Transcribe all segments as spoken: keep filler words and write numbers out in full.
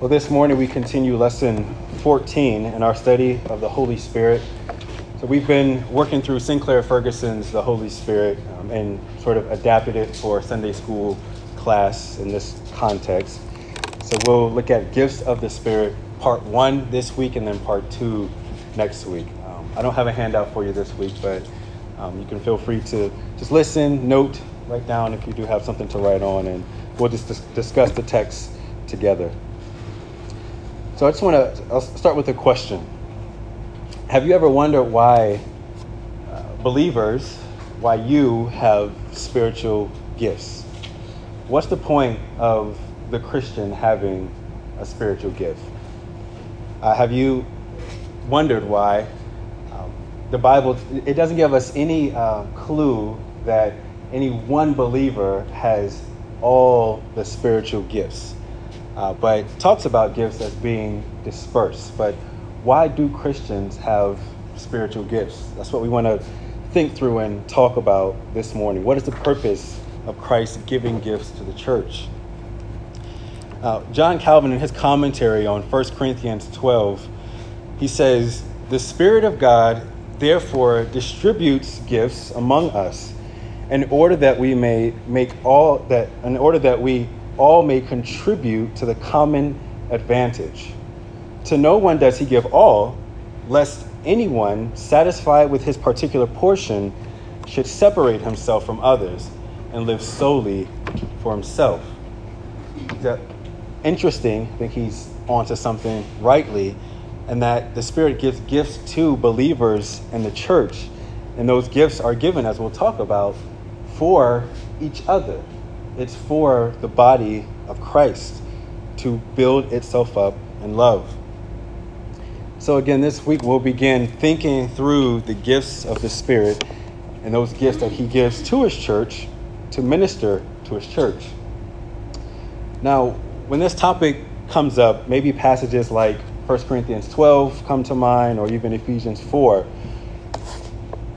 Well, this morning we continue lesson fourteen in our study of the Holy Spirit. So we've been working through Sinclair Ferguson's The Holy Spirit um, and sort of adapted it for Sunday school class in this context. So we'll look at Gifts of the Spirit, part one this week and then part two next week. Um, I don't have a handout for you this week, but um, you can feel free to just listen, note, write down if you do have something to write on, and we'll just dis- discuss the text together. So I just want to I'll start with a question. Have you ever wondered why uh, believers, why you have spiritual gifts? What's the point of the Christian having a spiritual gift? Uh, have you wondered why um, the Bible, it doesn't give us any uh, clue that any one believer has all the spiritual gifts? Uh, but talks about gifts as being dispersed. But why do Christians have spiritual gifts? That's what we want to think through and talk about this morning. What is the purpose of Christ giving gifts to the church? Uh, John Calvin, in his commentary on First Corinthians twelve, he says, "The Spirit of God, therefore, distributes gifts among us in order that we may make all that, in order that we all may contribute to the common advantage. To no one does he give all, lest anyone satisfied with his particular portion should separate himself from others and live solely for himself." That's interesting. I think he's onto something rightly, and that the Spirit gives gifts to believers in the church, and those gifts are given, as we'll talk about, for each other. It's for the body of Christ to build itself up in love. So again, this week we'll begin thinking through the gifts of the Spirit and those gifts that he gives to his church to minister to his church. Now, when this topic comes up, maybe passages like First Corinthians twelve come to mind, or even Ephesians four.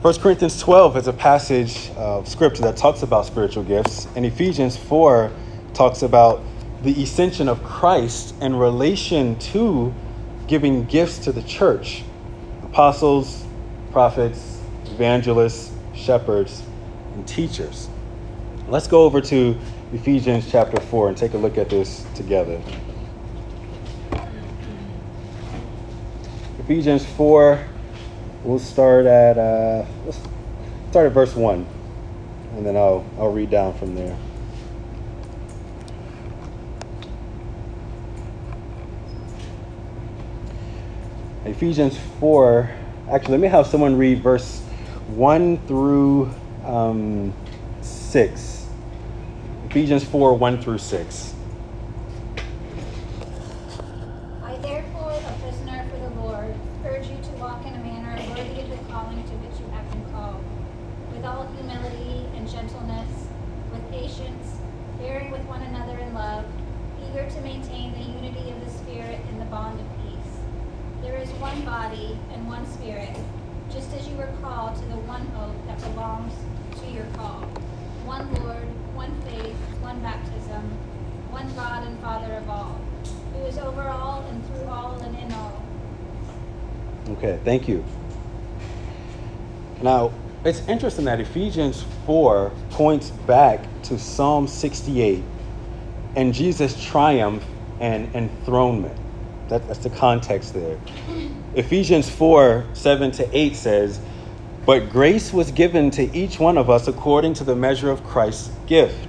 First Corinthians twelve is a passage of scripture that talks about spiritual gifts, and Ephesians four talks about the ascension of Christ in relation to giving gifts to the church: apostles, prophets, evangelists, shepherds, and teachers. Let's go over to Ephesians chapter four and take a look at this together. Ephesians four. We'll start at uh, let's start at verse one, and then I'll I'll read down from there. Ephesians four. Actually, let me have someone read verse one through um, six. Ephesians four, one through six. Okay, thank you. Now, it's interesting that Ephesians four points back to Psalm sixty-eight and Jesus' triumph and enthronement. That, that's the context there. Ephesians four, seven to eight says, "But grace was given to each one of us according to the measure of Christ's gift.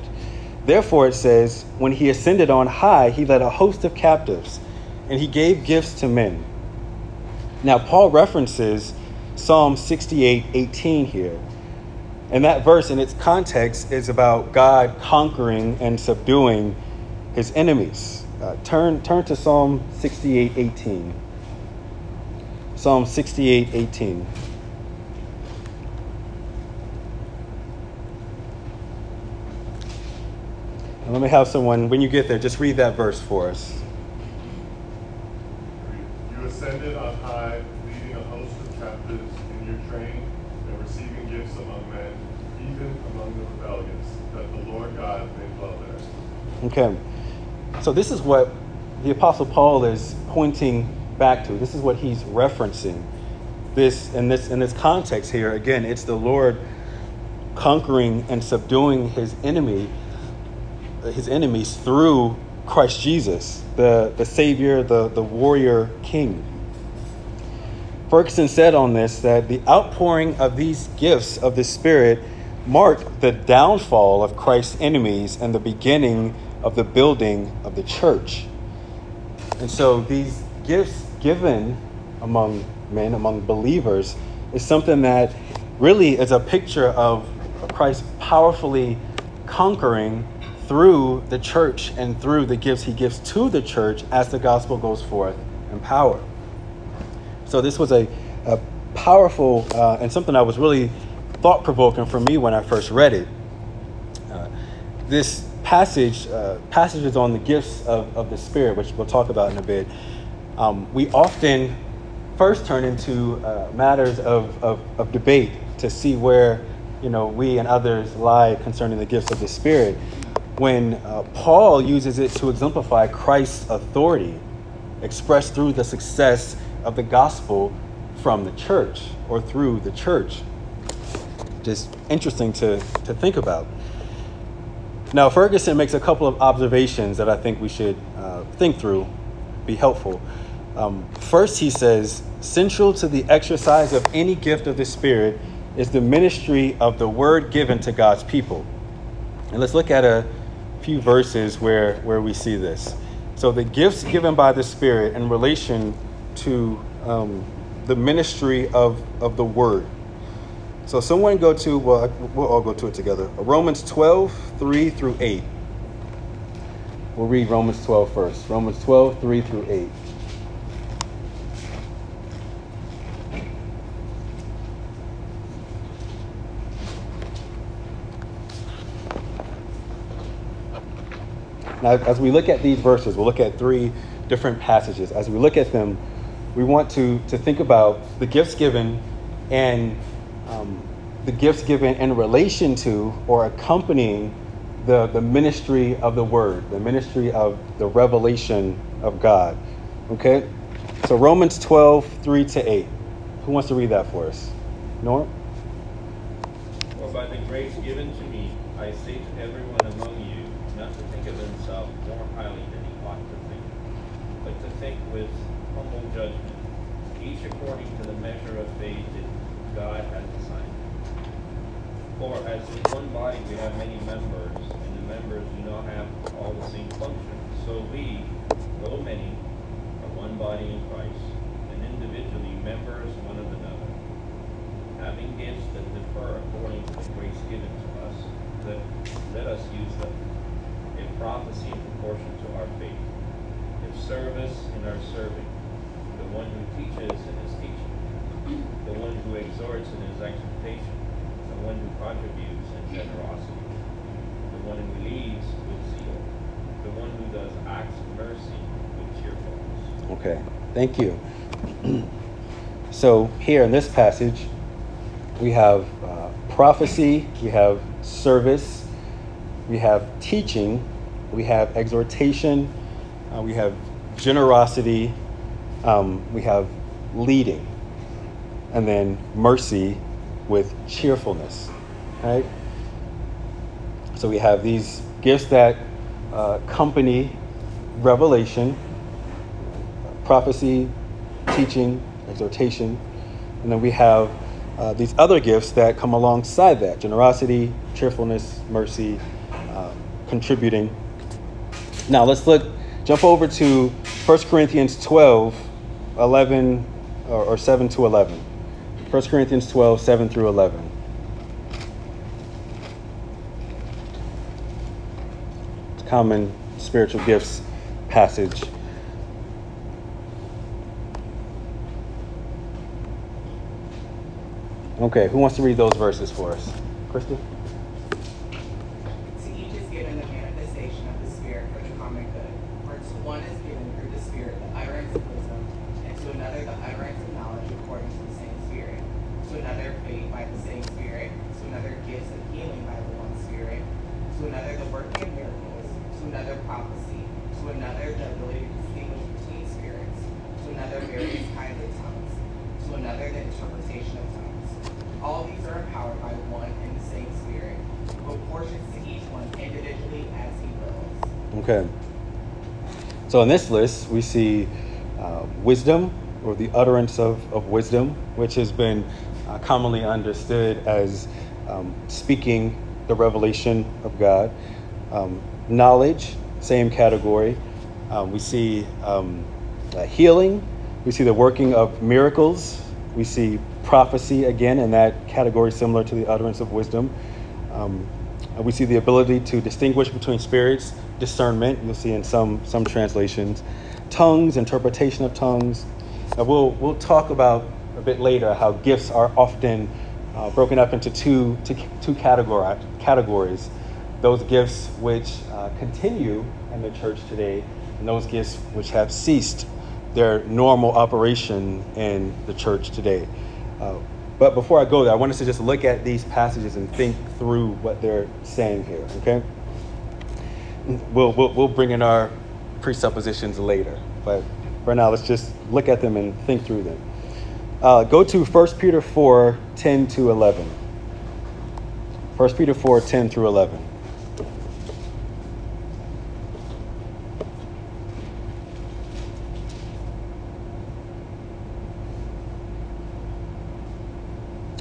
Therefore," it says, "when he ascended on high, he led a host of captives, and he gave gifts to men." Now, Paul references Psalm sixty-eight, eighteen here. And that verse in its context is about God conquering and subduing his enemies. Uh, turn, turn to Psalm sixty-eight, eighteen. Psalm sixty-eight, eighteen. And let me have someone, when you get there, just read that verse for us. "Ascended on high, leading a host of captives in your train, and receiving gifts among men, even among the rebellious, that the Lord God may dwell there." Okay. So this is what the Apostle Paul is pointing back to. This is what he's referencing. This in this in this context here, again, it's the Lord conquering and subduing his enemy, his enemies through Christ Jesus, the, the Savior, the, the warrior king. Ferguson said on this that the outpouring of these gifts of the Spirit marked the downfall of Christ's enemies and the beginning of the building of the church. And so these gifts given among men, among believers, is something that really is a picture of Christ powerfully conquering through the church and through the gifts he gives to the church as the gospel goes forth in power. So this was a, a powerful uh, and something that was really thought-provoking for me when I first read it. Uh, this passage, uh, passages on the gifts of, of the Spirit, which we'll talk about in a bit, um, we often first turn into uh, matters of, of, of debate to see where, you know, we and others lie concerning the gifts of the Spirit. When uh, Paul uses it to exemplify Christ's authority expressed through the success of the gospel from the church or through the church. Just interesting to, to think about. Now, Ferguson makes a couple of observations that I think we should uh, think through, be helpful. Um, first, he says, central to the exercise of any gift of the Spirit is the ministry of the word given to God's people. And let's look at a few verses where, where we see this. So the gifts given by the Spirit in relation to um, the ministry of, of the word. So someone go to, well, we'll all go to it together. Romans twelve, three through eight. We'll read Romans twelve first. Romans twelve, three through eight. Now, as we look at these verses, we'll look at three different passages. As we look at them, we want to, to think about the gifts given and um, the gifts given in relation to or accompanying the, the ministry of the word, the ministry of the revelation of God. Okay? So Romans twelve, three to eight. Who wants to read that for us? Norm? For by the grace given to me, I say to everyone among you, not to think of himself more highly than he ought to think, but to think with humble judgment, each according to the measure of faith that God has assigned. For as in one body we have many members, and the members do not have all the same function, so we, though many, are one body in Christ, and individually members one of another, having gifts that differ according to the grace given to us, that let us use them. If prophecy in proportion to our faith, if service in our serving, the one who teaches in his teaching, the one who exhorts in his exhortation, the one who contributes in generosity, the one who leads with zeal, the one who does acts of mercy with cheerfulness. Okay, thank you. So here in this passage, we have uh, prophecy, we have service, we have teaching, we have exhortation, uh, we have generosity, um, we have leading, and then mercy with cheerfulness, right? So we have these gifts that uh, accompany revelation, prophecy, teaching, exhortation, and then we have uh, these other gifts that come alongside that, generosity, cheerfulness, mercy, uh, contributing. Now let's look, jump over to First Corinthians twelve, eleven, or, or seven to eleven. First Corinthians twelve, seven through eleven. Common spiritual gifts passage. Okay, who wants to read those verses for us? Kristen? Another the working miracles, to another prophecy, to another the ability to see another various kinds of tongues, to another the interpretation of tongues. All these are empowered by one and the same Spirit, who apportions to each one individually as he wills. Okay. So in this list, we see uh, wisdom, or the utterance of, of wisdom, which has been uh, commonly understood as um, speaking the revelation of God. Um, knowledge, same category. Um, we see um, uh, healing. We see the working of miracles. We see prophecy, again, in that category, similar to the utterance of wisdom. Um, we see the ability to distinguish between spirits, discernment, you'll see in some some translations, tongues, interpretation of tongues. Uh, we'll, we'll talk about a bit later how gifts are often uh, broken up into two, two, two category, categories. Those gifts which uh, continue in the church today, and those gifts which have ceased their normal operation in the church today. Uh, but before I go there, I want us to just look at these passages and think through what they're saying here, okay? We'll, we'll, we'll bring in our presuppositions later, but for now, let's just look at them and think through them. Uh, go to First Peter four, ten to eleven. First Peter four, ten through eleven.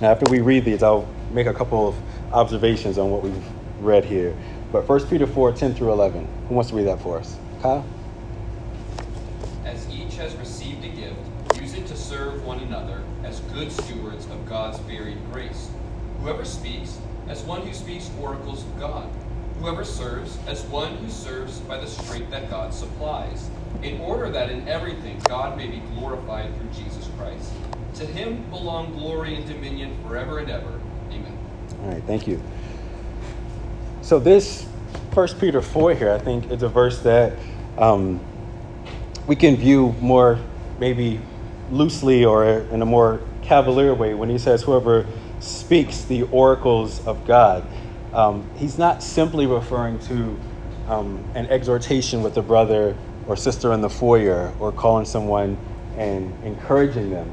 Now, after we read these, I'll make a couple of observations on what we've read here. But First Peter four, ten through eleven. Who wants to read that for us? Kyle? As each has received a gift, use it to serve one another as good stewards of God's varied grace. Whoever speaks, as one who speaks oracles of God. Whoever serves, as one who serves by the strength that God supplies, in order that in everything God may be glorified through Jesus Christ. To him belong glory and dominion forever and ever. Amen. All right, thank you. So this First Peter four here, I think, is a verse that um, we can view more maybe loosely or in a more cavalier way when he says whoever speaks the oracles of God. Um, he's not simply referring to um, an exhortation with a brother or sister in the foyer or calling someone and encouraging them.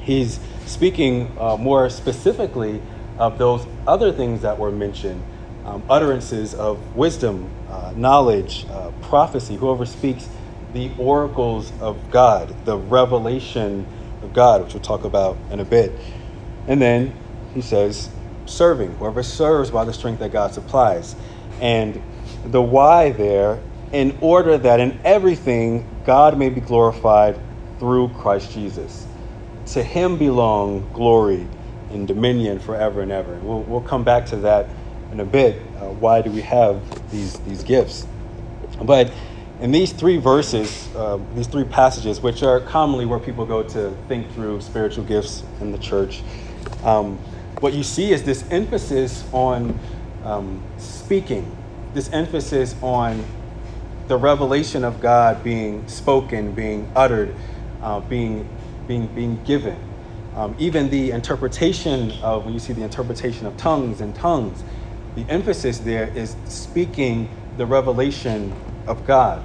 He's speaking uh, more specifically of those other things that were mentioned. Um, utterances of wisdom, uh, knowledge, uh, prophecy, whoever speaks the oracles of God, the revelation of God, which we'll talk about in a bit. And then he says, serving, whoever serves by the strength that God supplies. And the why there, in order that in everything God may be glorified through Christ Jesus. To him belong glory and dominion forever and ever. We'll, we'll come back to that in a bit. Uh, why do we have these these gifts? But in these three verses, uh, these three passages, which are commonly where people go to think through spiritual gifts in the church, um, what you see is this emphasis on um, speaking, this emphasis on the revelation of God being spoken, being uttered, uh, being being being given. Um, even the interpretation of, when you see the interpretation of tongues and tongues, the emphasis there is speaking the revelation of God.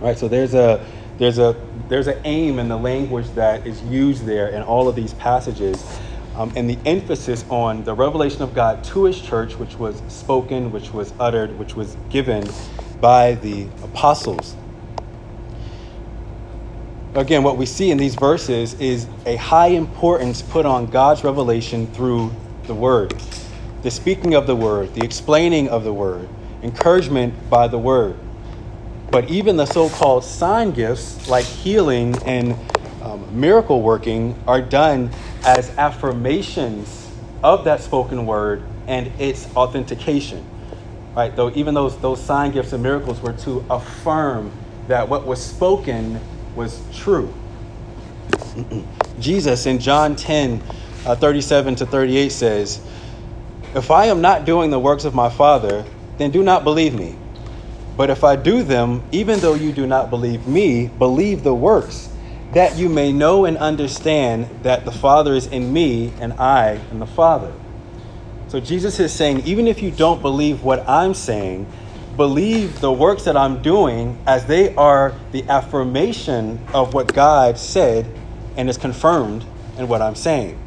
All right, so there's a there's a there's an aim in the language that is used there in all of these passages, um, and the emphasis on the revelation of God to his church, which was spoken, which was uttered, which was given by the apostles. Again, what we see in these verses is a high importance put on God's revelation through the word. The speaking of the word, the explaining of the word, encouragement by the word. But even the so-called sign gifts like healing and um, miracle working are done as affirmations of that spoken word and its authentication. Right? Though even those those sign gifts and miracles were to affirm that what was spoken was true. Jesus in John ten, uh, thirty-seven to thirty-eight says, "If I am not doing the works of my Father, then do not believe me. But if I do them, even though you do not believe me, believe the works, that you may know and understand that the Father is in me and I in the Father." So Jesus is saying, even if you don't believe what I'm saying, believe the works that I'm doing as they are the affirmation of what God said and is confirmed in what I'm saying.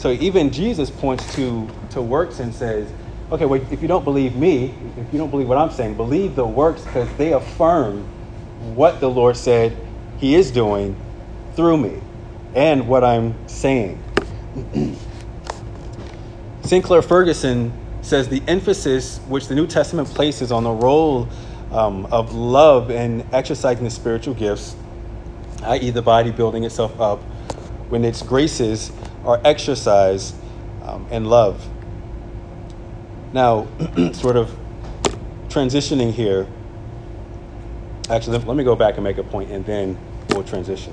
So even Jesus points to, to works and says, okay, well, if you don't believe me, if you don't believe what I'm saying, believe the works because they affirm what the Lord said he is doing through me and what I'm saying. Sinclair Ferguson says the emphasis which the New Testament places on the role um, of love in exercising the spiritual gifts, that is the body building itself up, when its graces are exercised um, in love. Now, sort of transitioning here. Actually, let me go back and make a point, and then we'll transition.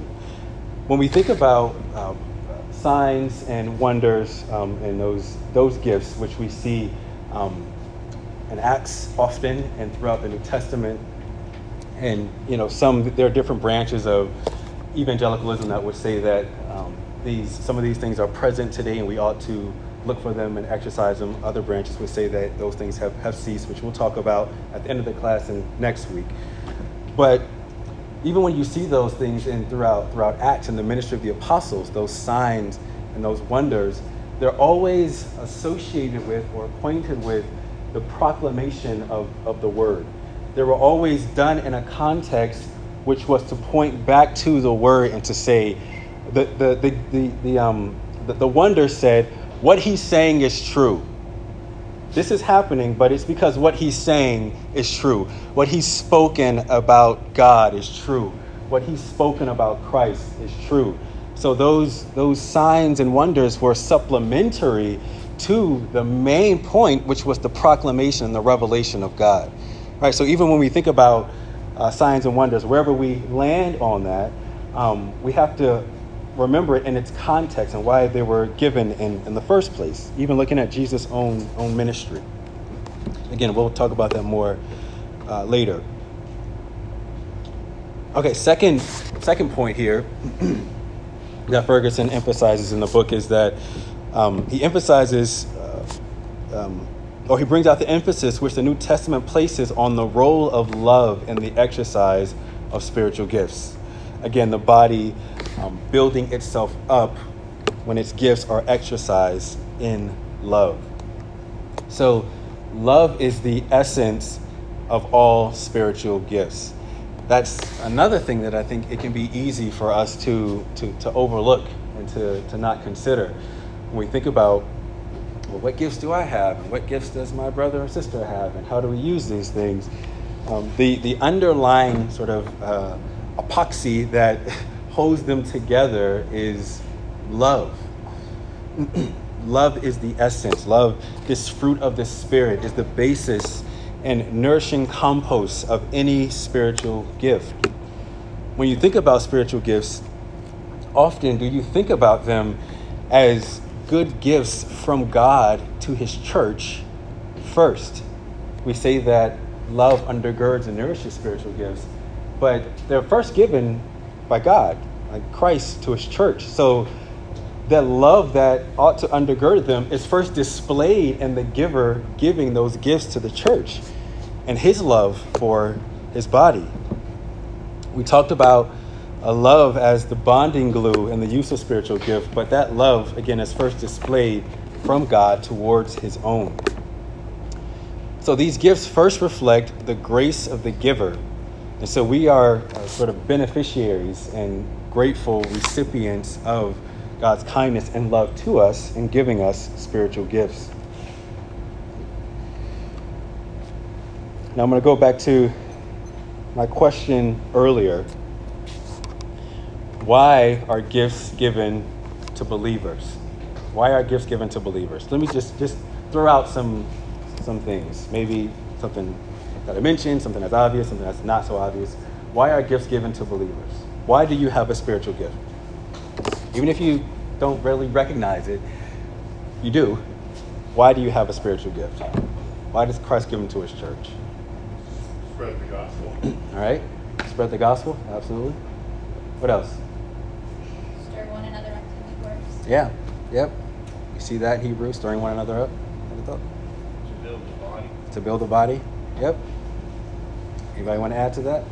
When we think about um, signs and wonders um, and those those gifts, which we see um, in Acts often and throughout the New Testament, and you know, some there are different branches of evangelicalism that would say that um, these some of these things are present today, and we ought to look for them and exercise them. Other branches would say that those things have, have ceased, which we'll talk about at the end of the class and next week. But even when you see those things in throughout throughout Acts and the ministry of the apostles, those signs and those wonders, they're always associated with or acquainted with the proclamation of, of the word. They were always done in a context which was to point back to the word and to say, the the the the, the um the, the wonder said, what he's saying is true. This is happening, but it's because what he's saying is true. What he's spoken about God is true. What he's spoken about Christ is true. So those those signs and wonders were supplementary to the main point, which was the proclamation and the revelation of God. All right, so even when we think about uh, signs and wonders, wherever we land on that, um, we have to remember it in its context and why they were given in, in the first place, even looking at Jesus' own own ministry. Again, we'll talk about that more uh, later. Okay, second second point here that Ferguson emphasizes in the book is that um, he emphasizes, uh, um, or he brings out the emphasis which the New Testament places on the role of love in the exercise of spiritual gifts. Again, the body um, building itself up when its gifts are exercised in love. So love is the essence of all spiritual gifts. That's another thing that I think it can be easy for us to to, to overlook and to, to not consider. When we think about, well, what gifts do I have? And what gifts does my brother or sister have? And how do we use these things? Um, the, the underlying sort of uh, epoxy that holds them together is love. Love is the essence. Love, this fruit of the Spirit, is the basis and nourishing compost of any spiritual gift. When you think about spiritual gifts, often do you think about them as good gifts from God to his church first? We say that love undergirds and nourishes spiritual gifts, but they're first given by God, like Christ to his church. So that love that ought to undergird them is first displayed in the giver giving those gifts to the church and his love for his body. We talked about a love as the bonding glue and the use of spiritual gift, but that love, again, is first displayed from God towards his own. So these gifts first reflect the grace of the giver. And so we are uh, sort of beneficiaries and grateful recipients of God's kindness and love to us in giving us spiritual gifts. Now I'm going to go back to my question earlier. Why are gifts given to believers? Why are gifts given to believers? Let me just, just throw out some some things, maybe something that I mentioned, something that's obvious, something that's not so obvious. Why are gifts given to believers? Why do you have a spiritual gift? Even if you don't really recognize it, you do. Why do you have a spiritual gift? Why does Christ give them to his church? Spread the gospel. All right. Spread the gospel. Absolutely. What else? Stir one another up to good works. Yeah. Yep. You see that in Hebrews, stirring one another up? To build the body. To build the body. Yep. Anybody want to add to that?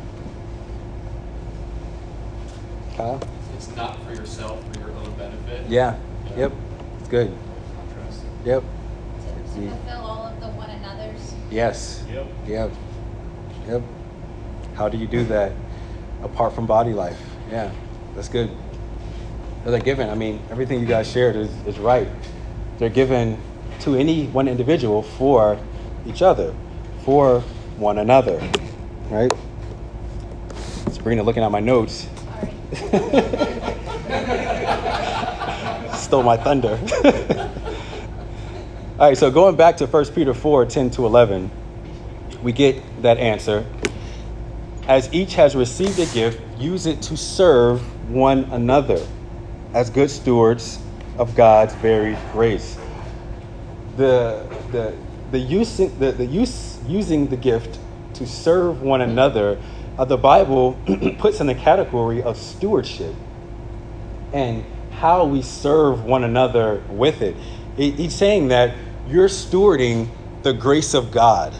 Kyle? It's not for yourself, for your own benefit. Yeah. yeah. Yep. It's good. Yep. To, to fulfill all of the one another's. Yes. Yep. Yep. Yep. How do you do that apart from body life? Yeah. That's good. They're given. I mean, everything you guys shared is, is right. They're given to any one individual for each other, for one another, right? Sabrina looking at my notes. All right. Stole my thunder. All right, so going back to First Peter four, ten to eleven, we get that answer. As each has received a gift, use it to serve one another as good stewards of God's varied grace. The the the using the, the use using the gift to serve one another, uh, the Bible puts in the category of stewardship and how we serve one another with it. It he's saying that you're stewarding the grace of God,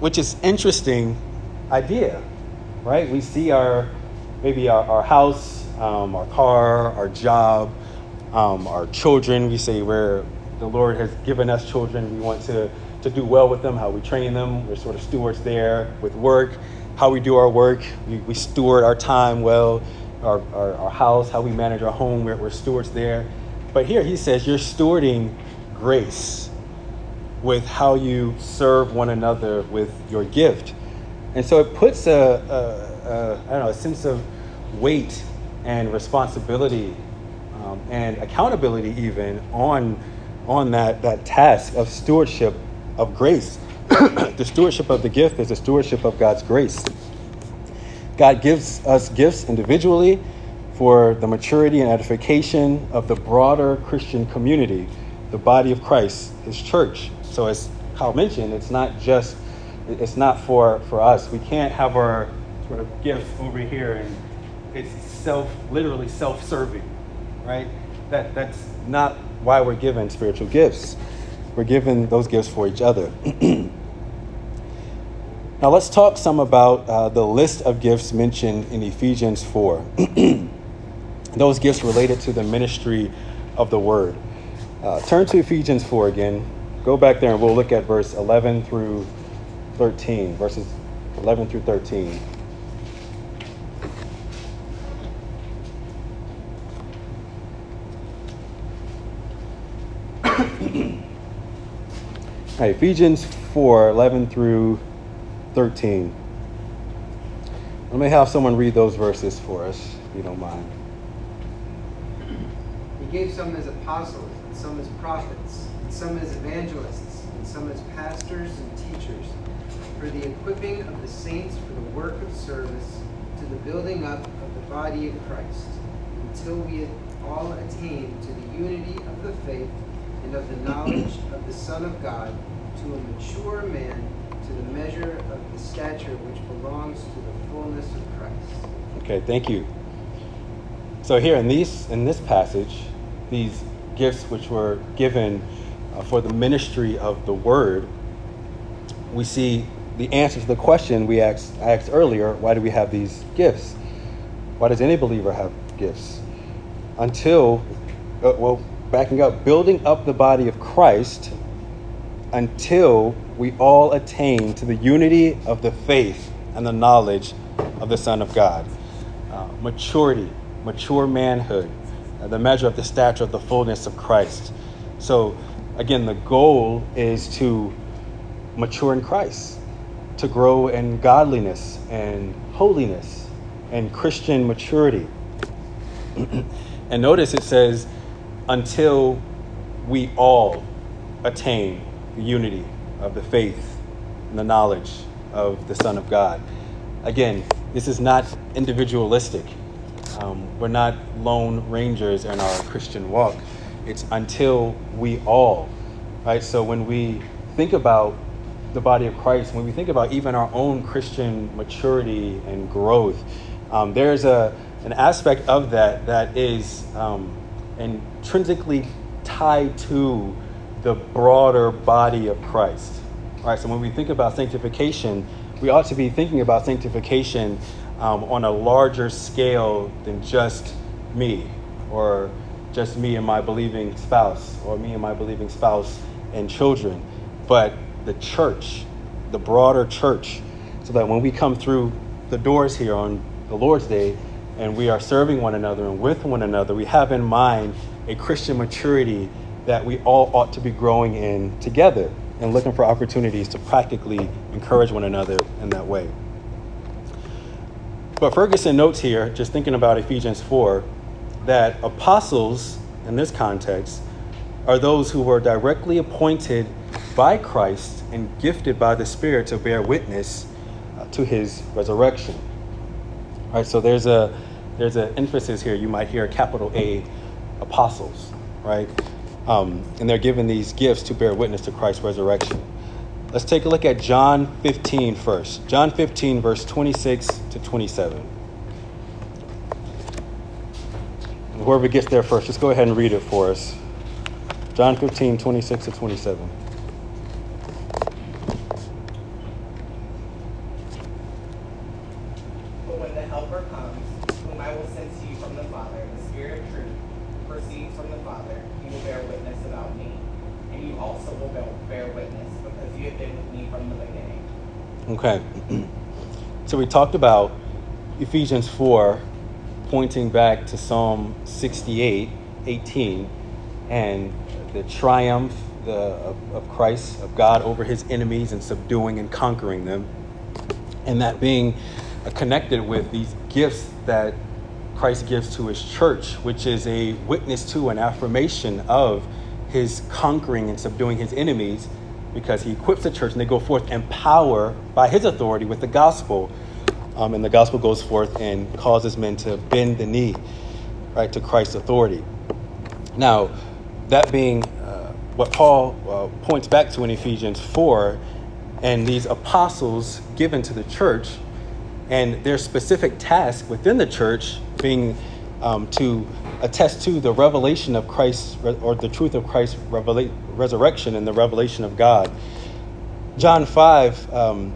which is interesting idea, right? We see our maybe our, our house, um, our car, our job, um, our children. We say we're the Lord has given us children. We want to, to do well with them, how we train them. We're sort of stewards there with work, how we do our work. We, we steward our time well, our, our, our house, how we manage our home. We're, we're stewards there. But here he says you're stewarding grace with how you serve one another with your gift. And so it puts a, a, a, I don't know, a sense of weight and responsibility um, and accountability even on on that, that task of stewardship of grace. The stewardship of the gift is the stewardship of God's grace. God gives us gifts individually for the maturity and edification of the broader Christian community, the body of Christ, his church. So as Kyle mentioned, it's not just It's not for, for us. We can't have our sort of gifts over here and it's self, literally self-serving, right? That that's not why we're given spiritual gifts. We're given those gifts for each other. Now let's talk some about uh, the list of gifts mentioned in Ephesians four. Those gifts related to the ministry of the word. Uh, turn to Ephesians four again. Go back there and we'll look at verse eleven through thirteen, verses eleven through thirteen. All right, Ephesians four, eleven through thirteen. Let me have someone read those verses for us, if you don't mind. He gave some as apostles, and some as prophets, and some as evangelists, and some as pastors and teachers, for the equipping of the saints for the work of service to the building up of the body of Christ, until we all attain to the unity of the faith and of the knowledge of the Son of God, to a mature man, to the measure of the stature which belongs to the fullness of Christ. Okay, thank you. So here in these in this passage, these gifts which were given uh, for the ministry of the word, we see the answer to the question we asked, I asked earlier, why do we have these gifts? Why does any believer have gifts? Until, uh, well, backing up, building up the body of Christ until we all attain to the unity of the faith and the knowledge of the Son of God. Uh, maturity, mature manhood, uh, the measure of the stature of the fullness of Christ. So, again, the goal is to mature in Christ, to grow in godliness and holiness and Christian maturity. And notice it says, until we all attain the unity of the faith and the knowledge of the Son of God. Again, this is not individualistic. Um, we're not lone rangers in our Christian walk. It's until we all, right? So when we think about the body of Christ, when we think about even our own Christian maturity and growth, um, there's a an aspect of that that is um, intrinsically tied to the broader body of Christ. All right, so when we think about sanctification, we ought to be thinking about sanctification um, on a larger scale than just me, or just me and my believing spouse, or me and my believing spouse and children, but the church, the broader church, so that when we come through the doors here on the Lord's Day and we are serving one another and with one another, we have in mind a Christian maturity that we all ought to be growing in together and looking for opportunities to practically encourage one another in that way. But Ferguson notes here, just thinking about Ephesians four, that apostles in this context are those who were directly appointed by Christ and gifted by the Spirit to bear witness to his resurrection. All right, so there's a there's an emphasis here. You might hear capital A, apostles, right? Um, and they're given these gifts to bear witness to Christ's resurrection. Let's take a look at John fifteen first. John fifteen, verse twenty-six to twenty-seven. And whoever gets there first, just go ahead and read it for us. John fifteen, twenty-six to twenty-seven. Okay, so we talked about Ephesians four pointing back to Psalm sixty-eight, eighteen, and the triumph the, of, of Christ, of God over his enemies and subduing and conquering them, and that being connected with these gifts that Christ gives to his church, which is a witness to an affirmation of his conquering and subduing his enemies, because he equips the church and they go forth in power by his authority with the gospel. Um, and the gospel goes forth and causes men to bend the knee, right, to Christ's authority. Now, that being uh, what Paul uh, points back to in Ephesians four, and these apostles given to the church and their specific task within the church being um, to attest to the revelation of Christ, or the truth of Christ's revela- resurrection and the revelation of God. John five um,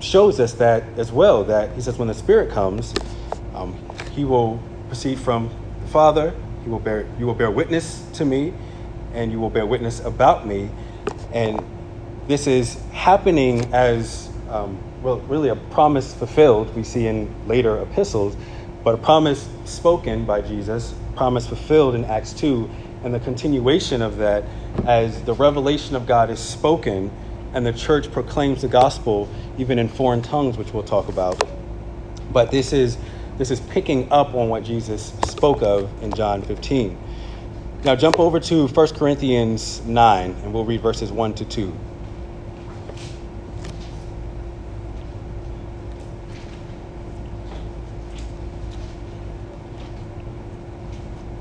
shows us that as well, that he says when the Spirit comes, um, he will proceed from the Father, he will bear, you will bear witness to me, and you will bear witness about me. And this is happening as, um, well, really a promise fulfilled, we see in later epistles, but a promise spoken by Jesus, promise fulfilled in Acts two, and the continuation of that as the revelation of God is spoken and the church proclaims the gospel even in foreign tongues, which we'll talk about. But this is this is picking up on what Jesus spoke of in John fifteen. Now jump over to First Corinthians nine, and we'll read verses one to two.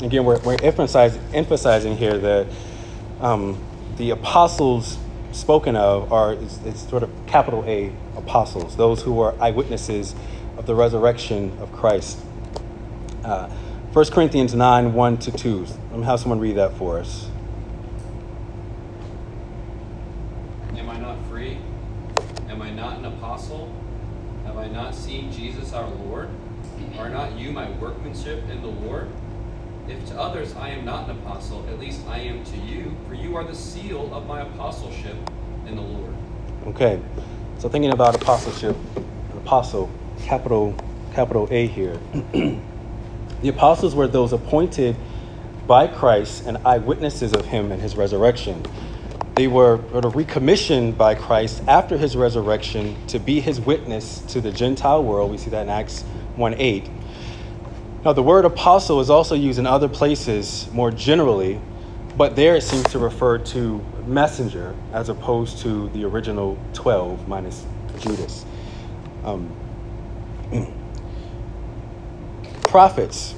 Again, we're, we're emphasizing, emphasizing here that um, the apostles spoken of are it's, it's sort of capital A apostles, those who are eyewitnesses of the resurrection of Christ. Uh, First Corinthians nine, one to two. Let me have someone read that for us. Am I not free? Am I not an apostle? Have I not seen Jesus our Lord? Are not you my workmanship in the Lord? If to others I am not an apostle, at least I am to you, for you are the seal of my apostleship in the Lord. Okay, so thinking about apostleship, an apostle, capital capital A here. The apostles were those appointed by Christ and eyewitnesses of him and his resurrection. They were sort of recommissioned by Christ after his resurrection to be his witness to the Gentile world. We see that in Acts one eight. Now, the word apostle is also used in other places more generally, but there it seems to refer to messenger as opposed to the original twelve minus Judas. Um, prophets.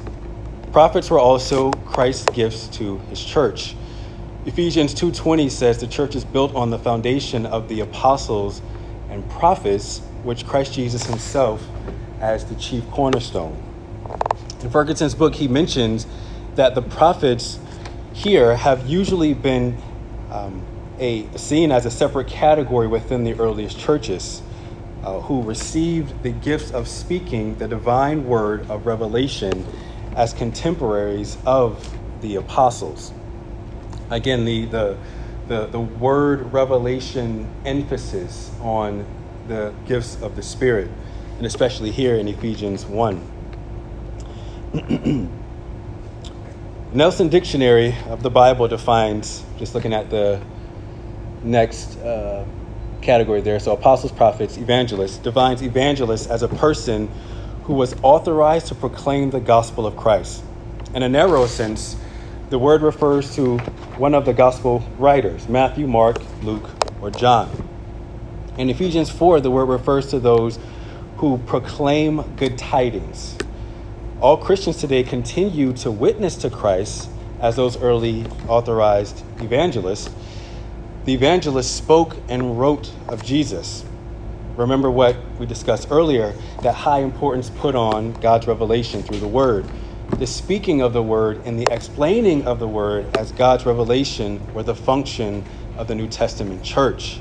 Prophets were also Christ's gifts to his church. Ephesians two twenty says the church is built on the foundation of the apostles and prophets, which Christ Jesus himself as the chief cornerstone. In Ferguson's book, he mentions that the prophets here have usually been um, a, seen as a separate category within the earliest churches. uh, who received the gifts of speaking the divine word of revelation as contemporaries of the apostles. Again, the the the, the word revelation emphasis on the gifts of the Spirit, and especially here in Ephesians one. Nelson Dictionary of the Bible defines, just looking at the next uh, category there, so apostles, prophets, evangelists, defines evangelists as a person who was authorized to proclaim the gospel of Christ. In a narrow sense, the word refers to one of the gospel writers, Matthew, Mark, Luke, or John. In Ephesians four, the word refers to those who proclaim good tidings. All Christians today continue to witness to Christ as those early authorized evangelists. The evangelists spoke and wrote of Jesus. Remember what we discussed earlier, that high importance put on God's revelation through the word. The speaking of the word and the explaining of the word as God's revelation were the function of the New Testament church.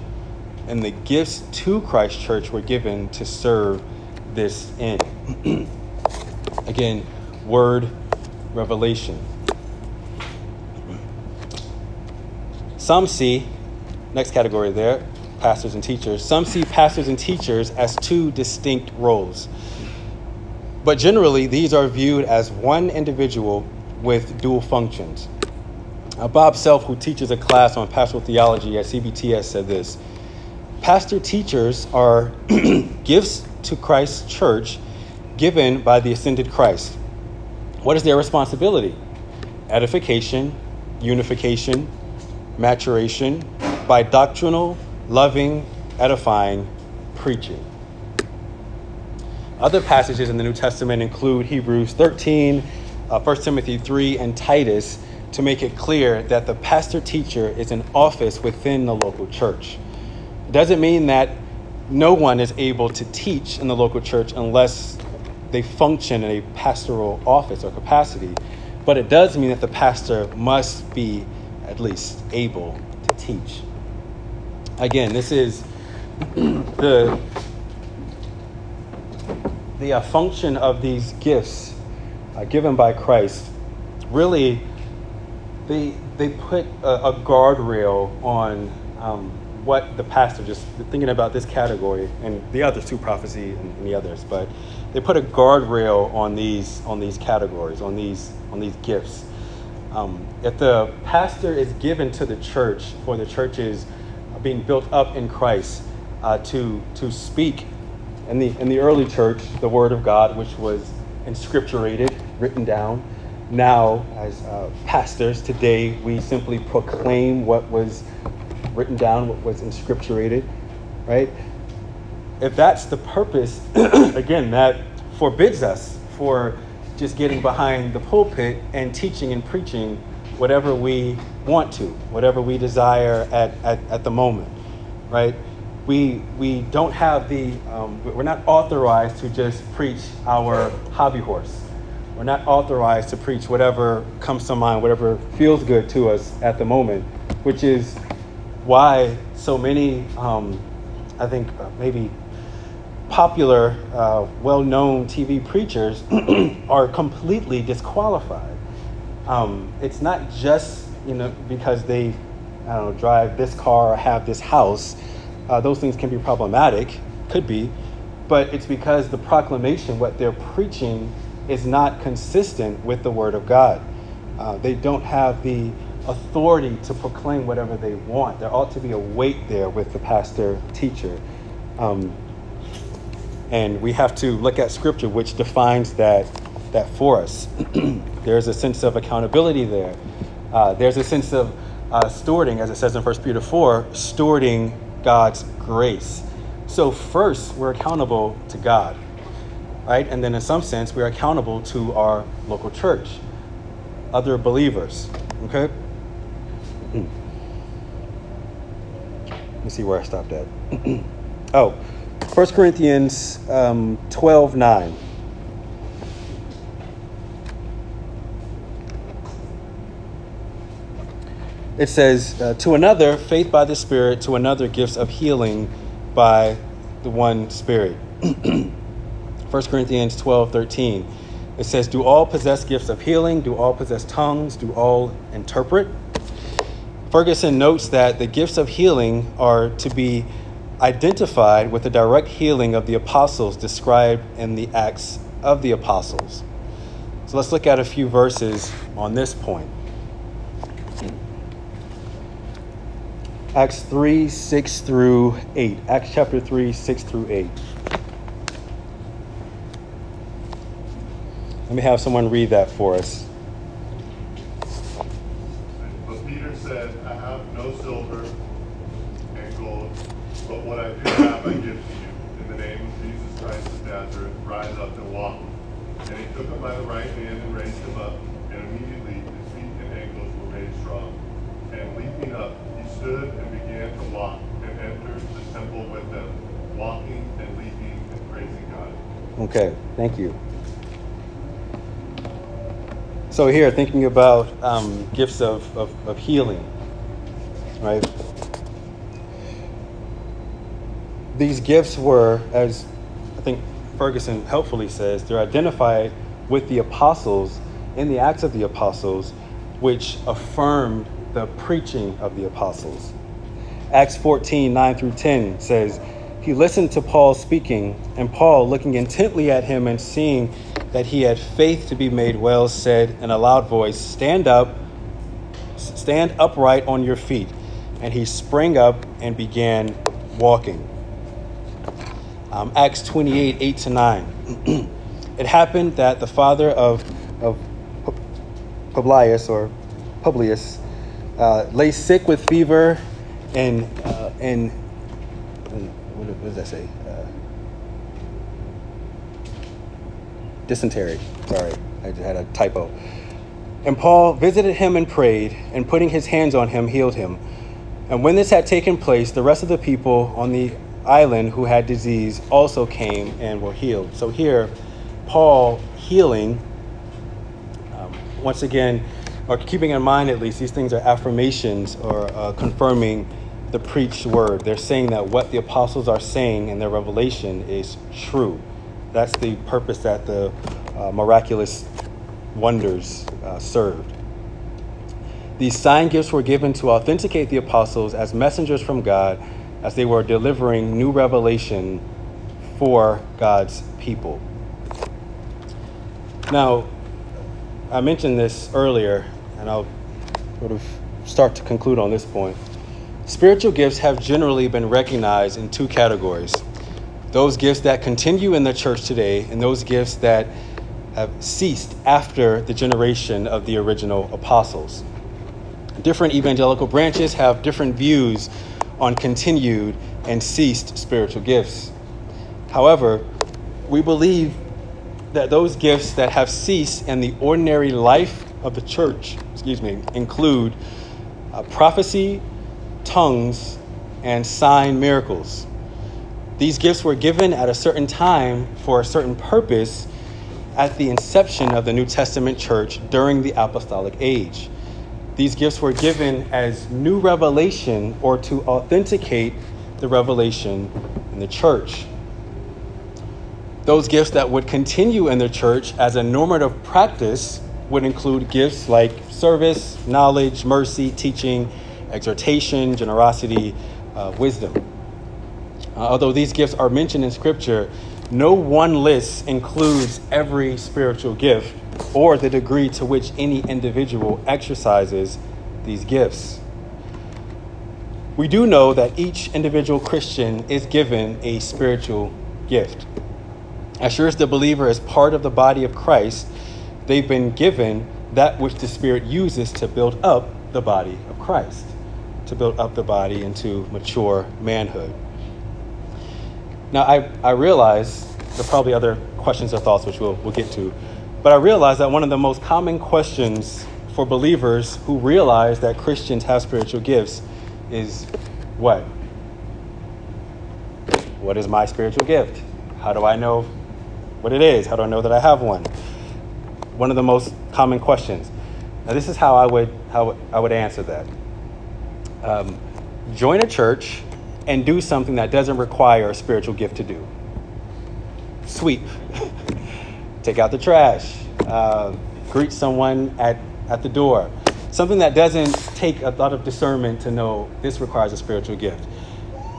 And the gifts to Christ's church were given to serve this end. Again, word revelation. Some see, next category there, pastors and teachers. Some see pastors and teachers as two distinct roles. But generally, these are viewed as one individual with dual functions. Now, Bob Self, who teaches a class on pastoral theology at C B T S, said this: pastor teachers are gifts to Christ's church given by the ascended Christ. What is their responsibility? Edification, unification, maturation, by doctrinal, loving, edifying, preaching. Other passages in the New Testament include Hebrews thirteen, uh, First Timothy three, and Titus, to make it clear that the pastor-teacher is an office within the local church. It doesn't mean that no one is able to teach in the local church unless they function in a pastoral office or capacity, but it does mean that the pastor must be at least able to teach. Again, this is the the uh, function of these gifts uh, given by Christ. Really, they they put a, a guardrail on um, what the pastor, just thinking about this category and the others too, prophecy and, and the others, but they put a guardrail on these on these categories, on these on these gifts. Um, if the pastor is given to the church, for the church is being built up in Christ uh, to to speak in the in the early church the word of God, which was inscripturated, written down. Now, as uh, pastors today, we simply proclaim what was written down, what was inscripturated, right? If that's the purpose, again, that forbids us for just getting behind the pulpit and teaching and preaching whatever we want to, whatever we desire at, at, at the moment, right? We we don't have the, um, we're not authorized to just preach our hobby horse. We're not authorized to preach whatever comes to mind, whatever feels good to us at the moment, which is why so many, um, I think uh, maybe popular, uh, well-known T V preachers are completely disqualified. Um, it's not just, you know, because they, I don't know, drive this car or have this house. Uh, those things can be problematic, could be, but it's because the proclamation, what they're preaching, is not consistent with the Word of God. Uh, they don't have the authority to proclaim whatever they want. There ought to be a weight there with the pastor teacher. Um, and we have to look at Scripture, which defines that that for us. There's a sense of accountability there. Uh, there's a sense of uh, stewarding, as it says in First Peter four, stewarding God's grace. So first, we're accountable to God, right? And then in some sense, we're accountable to our local church, other believers, okay? Let me see where I stopped at. Oh, First Corinthians um, twelve nine. It says, uh, to another, faith by the Spirit, to another, gifts of healing by the one Spirit. First Corinthians twelve thirteen, it says, do all possess gifts of healing? Do all possess tongues? Do all interpret? Ferguson notes that the gifts of healing are to be identified with the direct healing of the apostles described in the Acts of the Apostles. So let's look at a few verses on this point. Acts three, six through eight. Acts chapter three, six through eight. Let me have someone read that for us. But Peter said, I have no silver and gold, but what I do have I give to you. In the name of Jesus Christ of Nazareth, rise up and walk. And he took him by the right hand and raised him up, and immediately his feet and ankles were made strong. And leaping up, he stood and began to walk, and entered the temple with them, walking and leaping and praising God. Okay, thank you. So here, thinking about um, gifts of, of, of healing, right? These gifts were, as I think Ferguson helpfully says, they're identified with the apostles in the Acts of the Apostles, which affirmed the preaching of the apostles. Acts fourteen, nine through ten says, he listened to Paul speaking, and Paul, looking intently at him and seeing that he had faith to be made well, said in a loud voice, stand up, stand upright on your feet. And he sprang up and began walking. Um, Acts twenty-eight, eight to nine. It happened that the father of, of Publius or Publius uh, lay sick with fever and, uh, and, and what, what does that say? Uh, dysentery. Sorry, I just had a typo. And Paul visited him and prayed, and putting his hands on him, healed him. And when this had taken place, the rest of the people on the island who had disease also came and were healed. So here, Paul healing, um, once again, or keeping in mind at least, these things are affirmations or uh, confirming the preached word. They're saying that what the apostles are saying in their revelation is true. That's the purpose that the uh, miraculous wonders uh, served. These sign gifts were given to authenticate the apostles as messengers from God, as they were delivering new revelation for God's people. Now, I mentioned this earlier, and I'll sort of start to conclude on this point. Spiritual gifts have generally been recognized in two categories: those gifts that continue in the church today, and those gifts that have ceased after the generation of the original apostles. Different evangelical branches have different views on continued and ceased spiritual gifts. However, we believe that those gifts that have ceased in the ordinary life of the church, excuse me, include uh, prophecy, tongues, and sign miracles. These gifts were given at a certain time for a certain purpose at the inception of the New Testament church during the apostolic age. These gifts were given as new revelation or to authenticate the revelation in the church. Those gifts that would continue in the church as a normative practice would include gifts like service, knowledge, mercy, teaching, exhortation, generosity, uh, wisdom. Uh, although these gifts are mentioned in Scripture, no one list includes every spiritual gift or the degree to which any individual exercises these gifts. We do know that each individual Christian is given a spiritual gift. As sure as the believer is part of the body of Christ, they've been given that which the Spirit uses to build up the body of Christ, to build up the body into mature manhood. Now, I, I realize there are probably other questions or thoughts which we'll, we'll get to, but I realize that one of the most common questions for believers who realize that Christians have spiritual gifts is what? What is my spiritual gift? How do I know what it is? How do I know that I have one? One of the most common questions. Now, this is how I would how I would answer that. Um, join a church and do something that doesn't require a spiritual gift to do. Sweep. Take out the trash. Uh, greet someone at, at the door. Something that doesn't take a lot of discernment to know this requires a spiritual gift.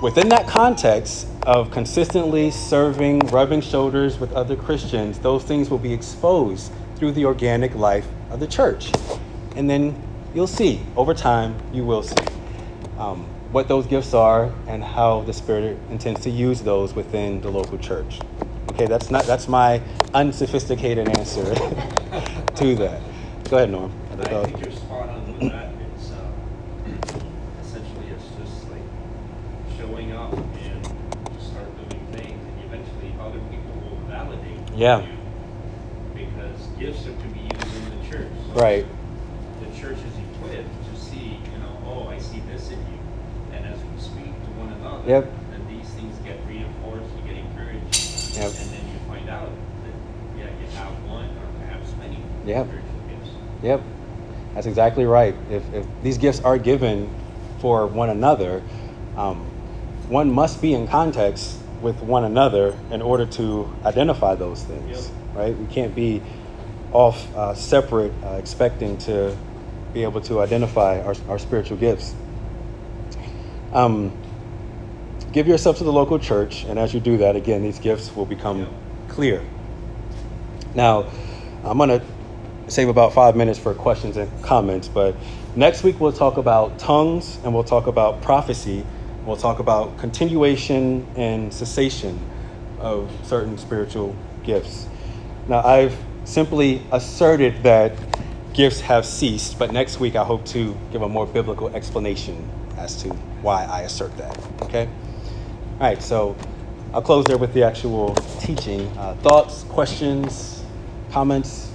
Within that context of consistently serving, rubbing shoulders with other Christians, those things will be exposed through the organic life of the church. And then you'll see, over time, you will see um, what those gifts are and how the Spirit intends to use those within the local church. Okay, that's not that's my unsophisticated answer to that. Go ahead, Norm. I think you're spot on with that. It's uh, essentially it's just like showing up and just start doing things, and eventually other people will validate yeah. you, because gifts are to be used in the church. So right. The church is equipped to see, you know, oh, I see this in you, and as we speak to one another, yep. then these things get reinforced, you get encouraged, yep. and then you find out that yeah, you have one or perhaps many yep. spiritual gifts. Yep. That's exactly right. If, if these gifts are given for one another, um, one must be in context with one another in order to identify those things, yep. right? We can't be off uh, separate, uh, expecting to be able to identify our, our spiritual gifts. Um, give yourself to the local church, and as you do that, again, these gifts will become yep. clear. Now, I'm going to save about five minutes for questions and comments, but next week we'll talk about tongues, and we'll talk about prophecy. We'll talk about continuation and cessation of certain spiritual gifts. Now, I've simply asserted that gifts have ceased, but next week I hope to give a more biblical explanation as to why I assert that. Okay? All right, so I'll close there with the actual teaching. Uh, thoughts, questions, comments?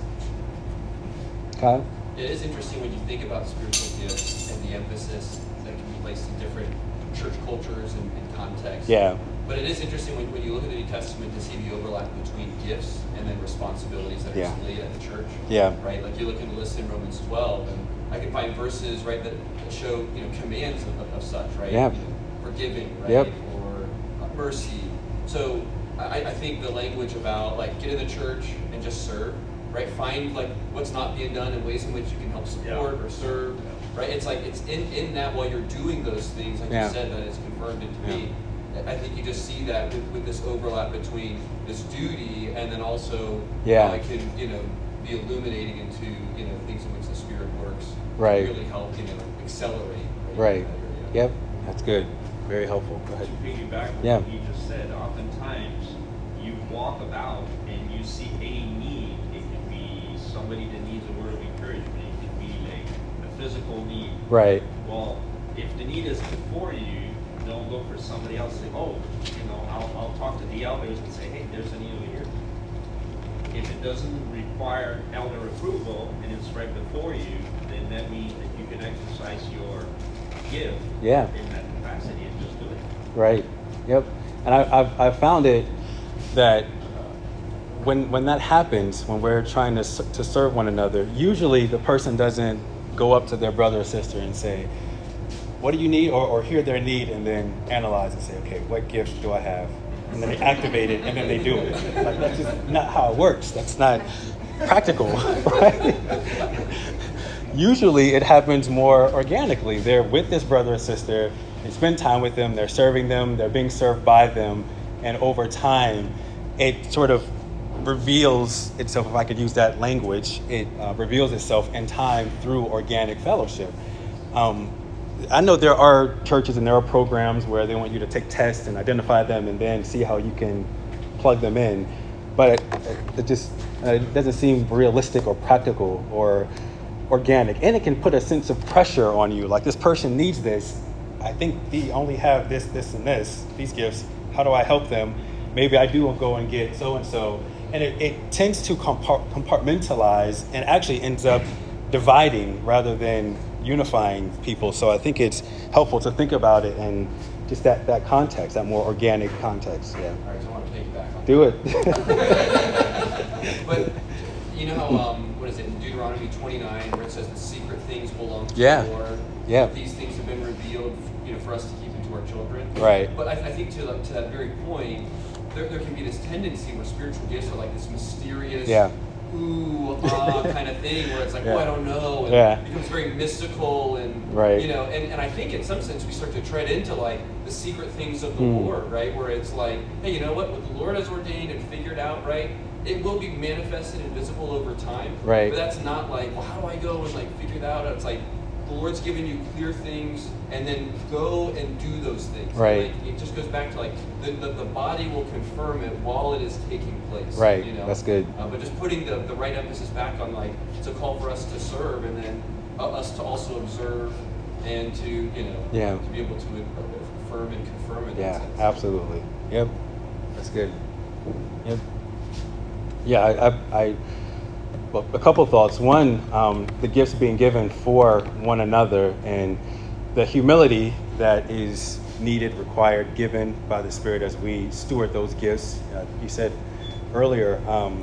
Kyle? It is interesting when you think about spiritual gifts and the emphasis that can be placed in different church cultures and, and contexts. Yeah. But it is interesting when, when you look at the New Testament to see the overlap between gifts and then responsibilities that are yeah. laid at the church. Yeah. Right? Like you look at the list in Romans twelve, and I can find verses, right, that show, you know, commands of, of such, right? Yeah. You know, forgiving, right? Yep. Or uh, mercy. So I, I think the language about, like, get in the church and just serve. Right, find like what's not being done and ways in which you can help support yeah. or serve. Yeah. Right, it's like it's in, in that while you're doing those things, like yeah. you said, that it's confirmed into yeah. me. I think you just see that with, with this overlap between this duty and then also yeah. how I can, you know, be illuminating into, you know, things in which the Spirit works. Right, to really help, you know, accelerate. Right. right. That yep, that's good. Very helpful. Go ahead. To piggyback on yeah. what you just said, oftentimes you walk about and you see a need. Somebody that needs a word of encouragement, it could be like a physical need. Right. Well, if the need is before you, don't look for somebody else to say, oh, you know, I'll, I'll talk to the elders and say, hey, there's a need over here. If it doesn't require elder approval and it's right before you, then that means that you can exercise your gift yeah. in that capacity and just do it. Right. Yep. And I, I've, I've found it that When when that happens, when we're trying to to serve one another, usually the person doesn't go up to their brother or sister and say, what do you need? Or, or hear their need and then analyze and say, okay, what gift do I have? And then they activate it and then they do it. Like, that's just not how it works. That's not practical, right? Usually it happens more organically. They're with this brother or sister, they spend time with them, they're serving them, they're being served by them, and over time, it sort of reveals itself, if I could use that language, it uh, reveals itself in time through organic fellowship. Um, I know there are churches and there are programs where they want you to take tests and identify them and then see how you can plug them in, but it, it just uh, it doesn't seem realistic or practical or organic, and it can put a sense of pressure on you, like this person needs this, I think they only have this, this, and this, these gifts, how do I help them? Maybe I do go and get so-and-so. And it, it tends to compartmentalize and actually ends up dividing rather than unifying people. So I think it's helpful to think about it in just that, that context, that more organic context. Yeah. All right, so I want to take it back on. Do it. But you know how, um, what is it, in Deuteronomy twenty-nine, where it says the secret things belong to yeah. the Lord? Yeah. These things have been revealed, you know, for us to keep in to our children. Right. But I, I think to, to that very point, there, there can be this tendency where spiritual gifts are like this mysterious, yeah. ooh, ah, uh, kind of thing where it's like, yeah. oh, I don't know. And yeah. it becomes very mystical. And, right. you know, and, and I think in some sense we start to tread into like the secret things of the mm. Lord, right? Where it's like, hey, you know what? What the Lord has ordained and figured out, right? It will be manifested and visible over time. Right. But that's not like, well, how do I go and like figure that out? It's like, the Lord's given you clear things, and then go and do those things. Right. Like, it just goes back to like the, the the body will confirm it while it is taking place. Right. You know? That's good. Uh, but just putting the, the right emphasis back on like it's a call for us to serve, and then uh, us to also observe and to you know yeah. to be able to affirm and confirm it. Yeah. Absolutely. Yep. That's good. Yep. Yeah. I. I, I Well, a couple thoughts. One, um, the gifts being given for one another and the humility that is needed, required, given by the Spirit as we steward those gifts. Uh, you said earlier, um,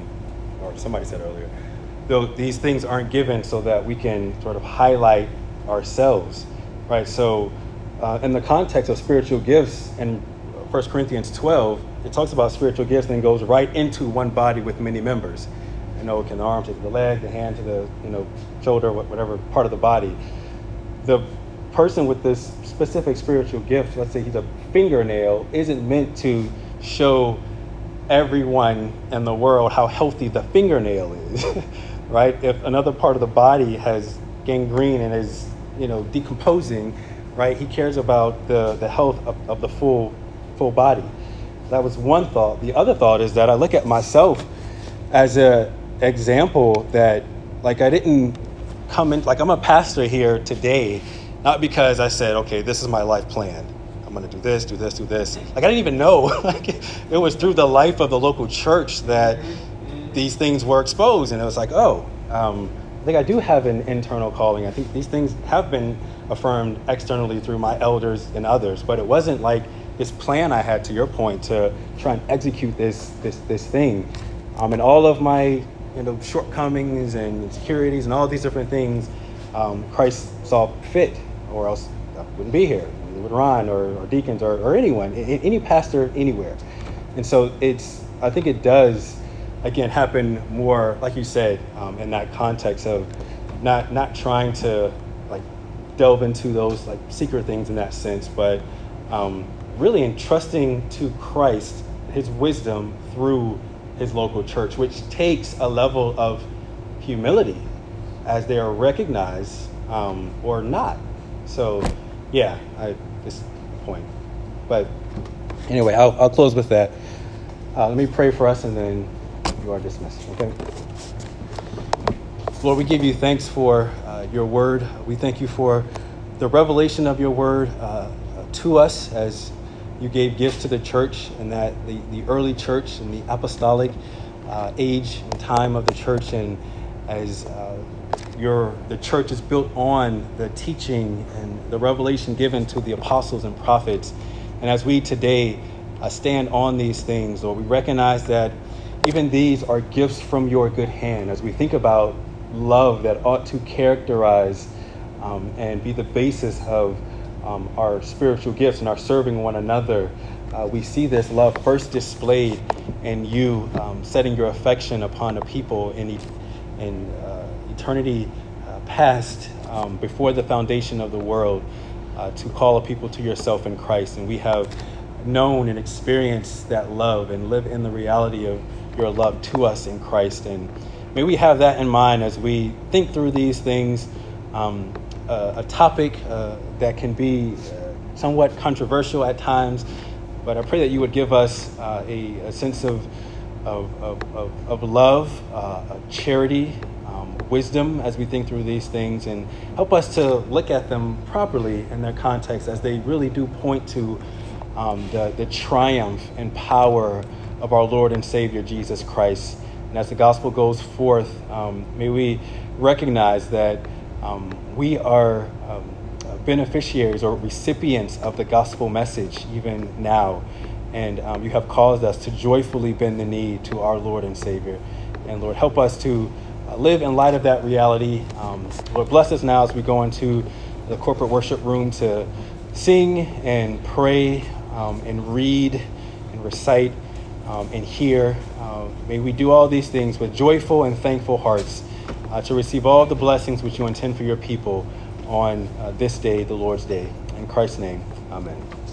or somebody said earlier, though these things aren't given so that we can sort of highlight ourselves, right? So uh, in the context of spiritual gifts in First Corinthians twelve, it talks about spiritual gifts and then goes right into one body with many members. You know, can the arm to the leg, the hand to the, you know, shoulder, whatever part of the body. The person with this specific spiritual gift, let's say he's a fingernail, isn't meant to show everyone in the world how healthy the fingernail is, right? If another part of the body has gangrene and is, you know, decomposing, right? He cares about the, the health of, of the full, full body. That was one thought. The other thought is that I look at myself as a example that like I didn't come in like I'm a pastor here today not because I said, okay, this is my life plan, I'm gonna do this, do this, do this. Like I didn't even know. Like it was through the life of the local church that these things were exposed, and it was like, oh, um, I think I do have an internal calling. I think these things have been affirmed externally through my elders and others, but it wasn't like this plan I had, to your point, to try and execute this this this thing. Um, and all of my you know, shortcomings and insecurities and all these different things, um, Christ saw fit, or else I wouldn't be here with Ron or, or deacons or, or anyone, any pastor anywhere. And so it's, I think it does, again, happen more, like you said, um, in that context of not not trying to like delve into those like secret things in that sense, but um, really entrusting to Christ his wisdom through his local church, which takes a level of humility as they are recognized um, or not. So, yeah, I, this point. But anyway, I'll, I'll close with that. Uh, let me pray for us, and then you are dismissed. Okay. Lord, we give you thanks for uh, your word. We thank you for the revelation of your word uh, to us as you gave gifts to the church, and that the, the early church and the apostolic uh, age and time of the church, and as uh, your the church is built on the teaching and the revelation given to the apostles and prophets. And as we today uh, stand on these things, Lord, we recognize that even these are gifts from your good hand. As we think about love that ought to characterize um, and be the basis of Um, our spiritual gifts and our serving one another, uh, we see this love first displayed in you um, setting your affection upon a people in, e- in uh, eternity uh, past, um, before the foundation of the world, uh, to call a people to yourself in Christ. And we have known and experienced that love and live in the reality of your love to us in Christ. And may we have that in mind as we think through these things. Um, Uh, a topic uh, that can be uh, somewhat controversial at times, but I pray that you would give us uh, a, a sense of of, of, of, of love, uh, of charity, um, wisdom as we think through these things, and help us to look at them properly in their context as they really do point to um, the, the triumph and power of our Lord and Savior Jesus Christ. And as the gospel goes forth, um, may we recognize that Um, we are um, beneficiaries or recipients of the gospel message even now. And um, you have caused us to joyfully bend the knee to our Lord and Savior. And Lord, help us to uh, live in light of that reality. Um, Lord, bless us now as we go into the corporate worship room to sing and pray um, and read and recite um, and hear. Uh, may we do all these things with joyful and thankful hearts uh, to receive all the blessings which you intend for your people on uh, this day, the Lord's day. In Christ's name, amen.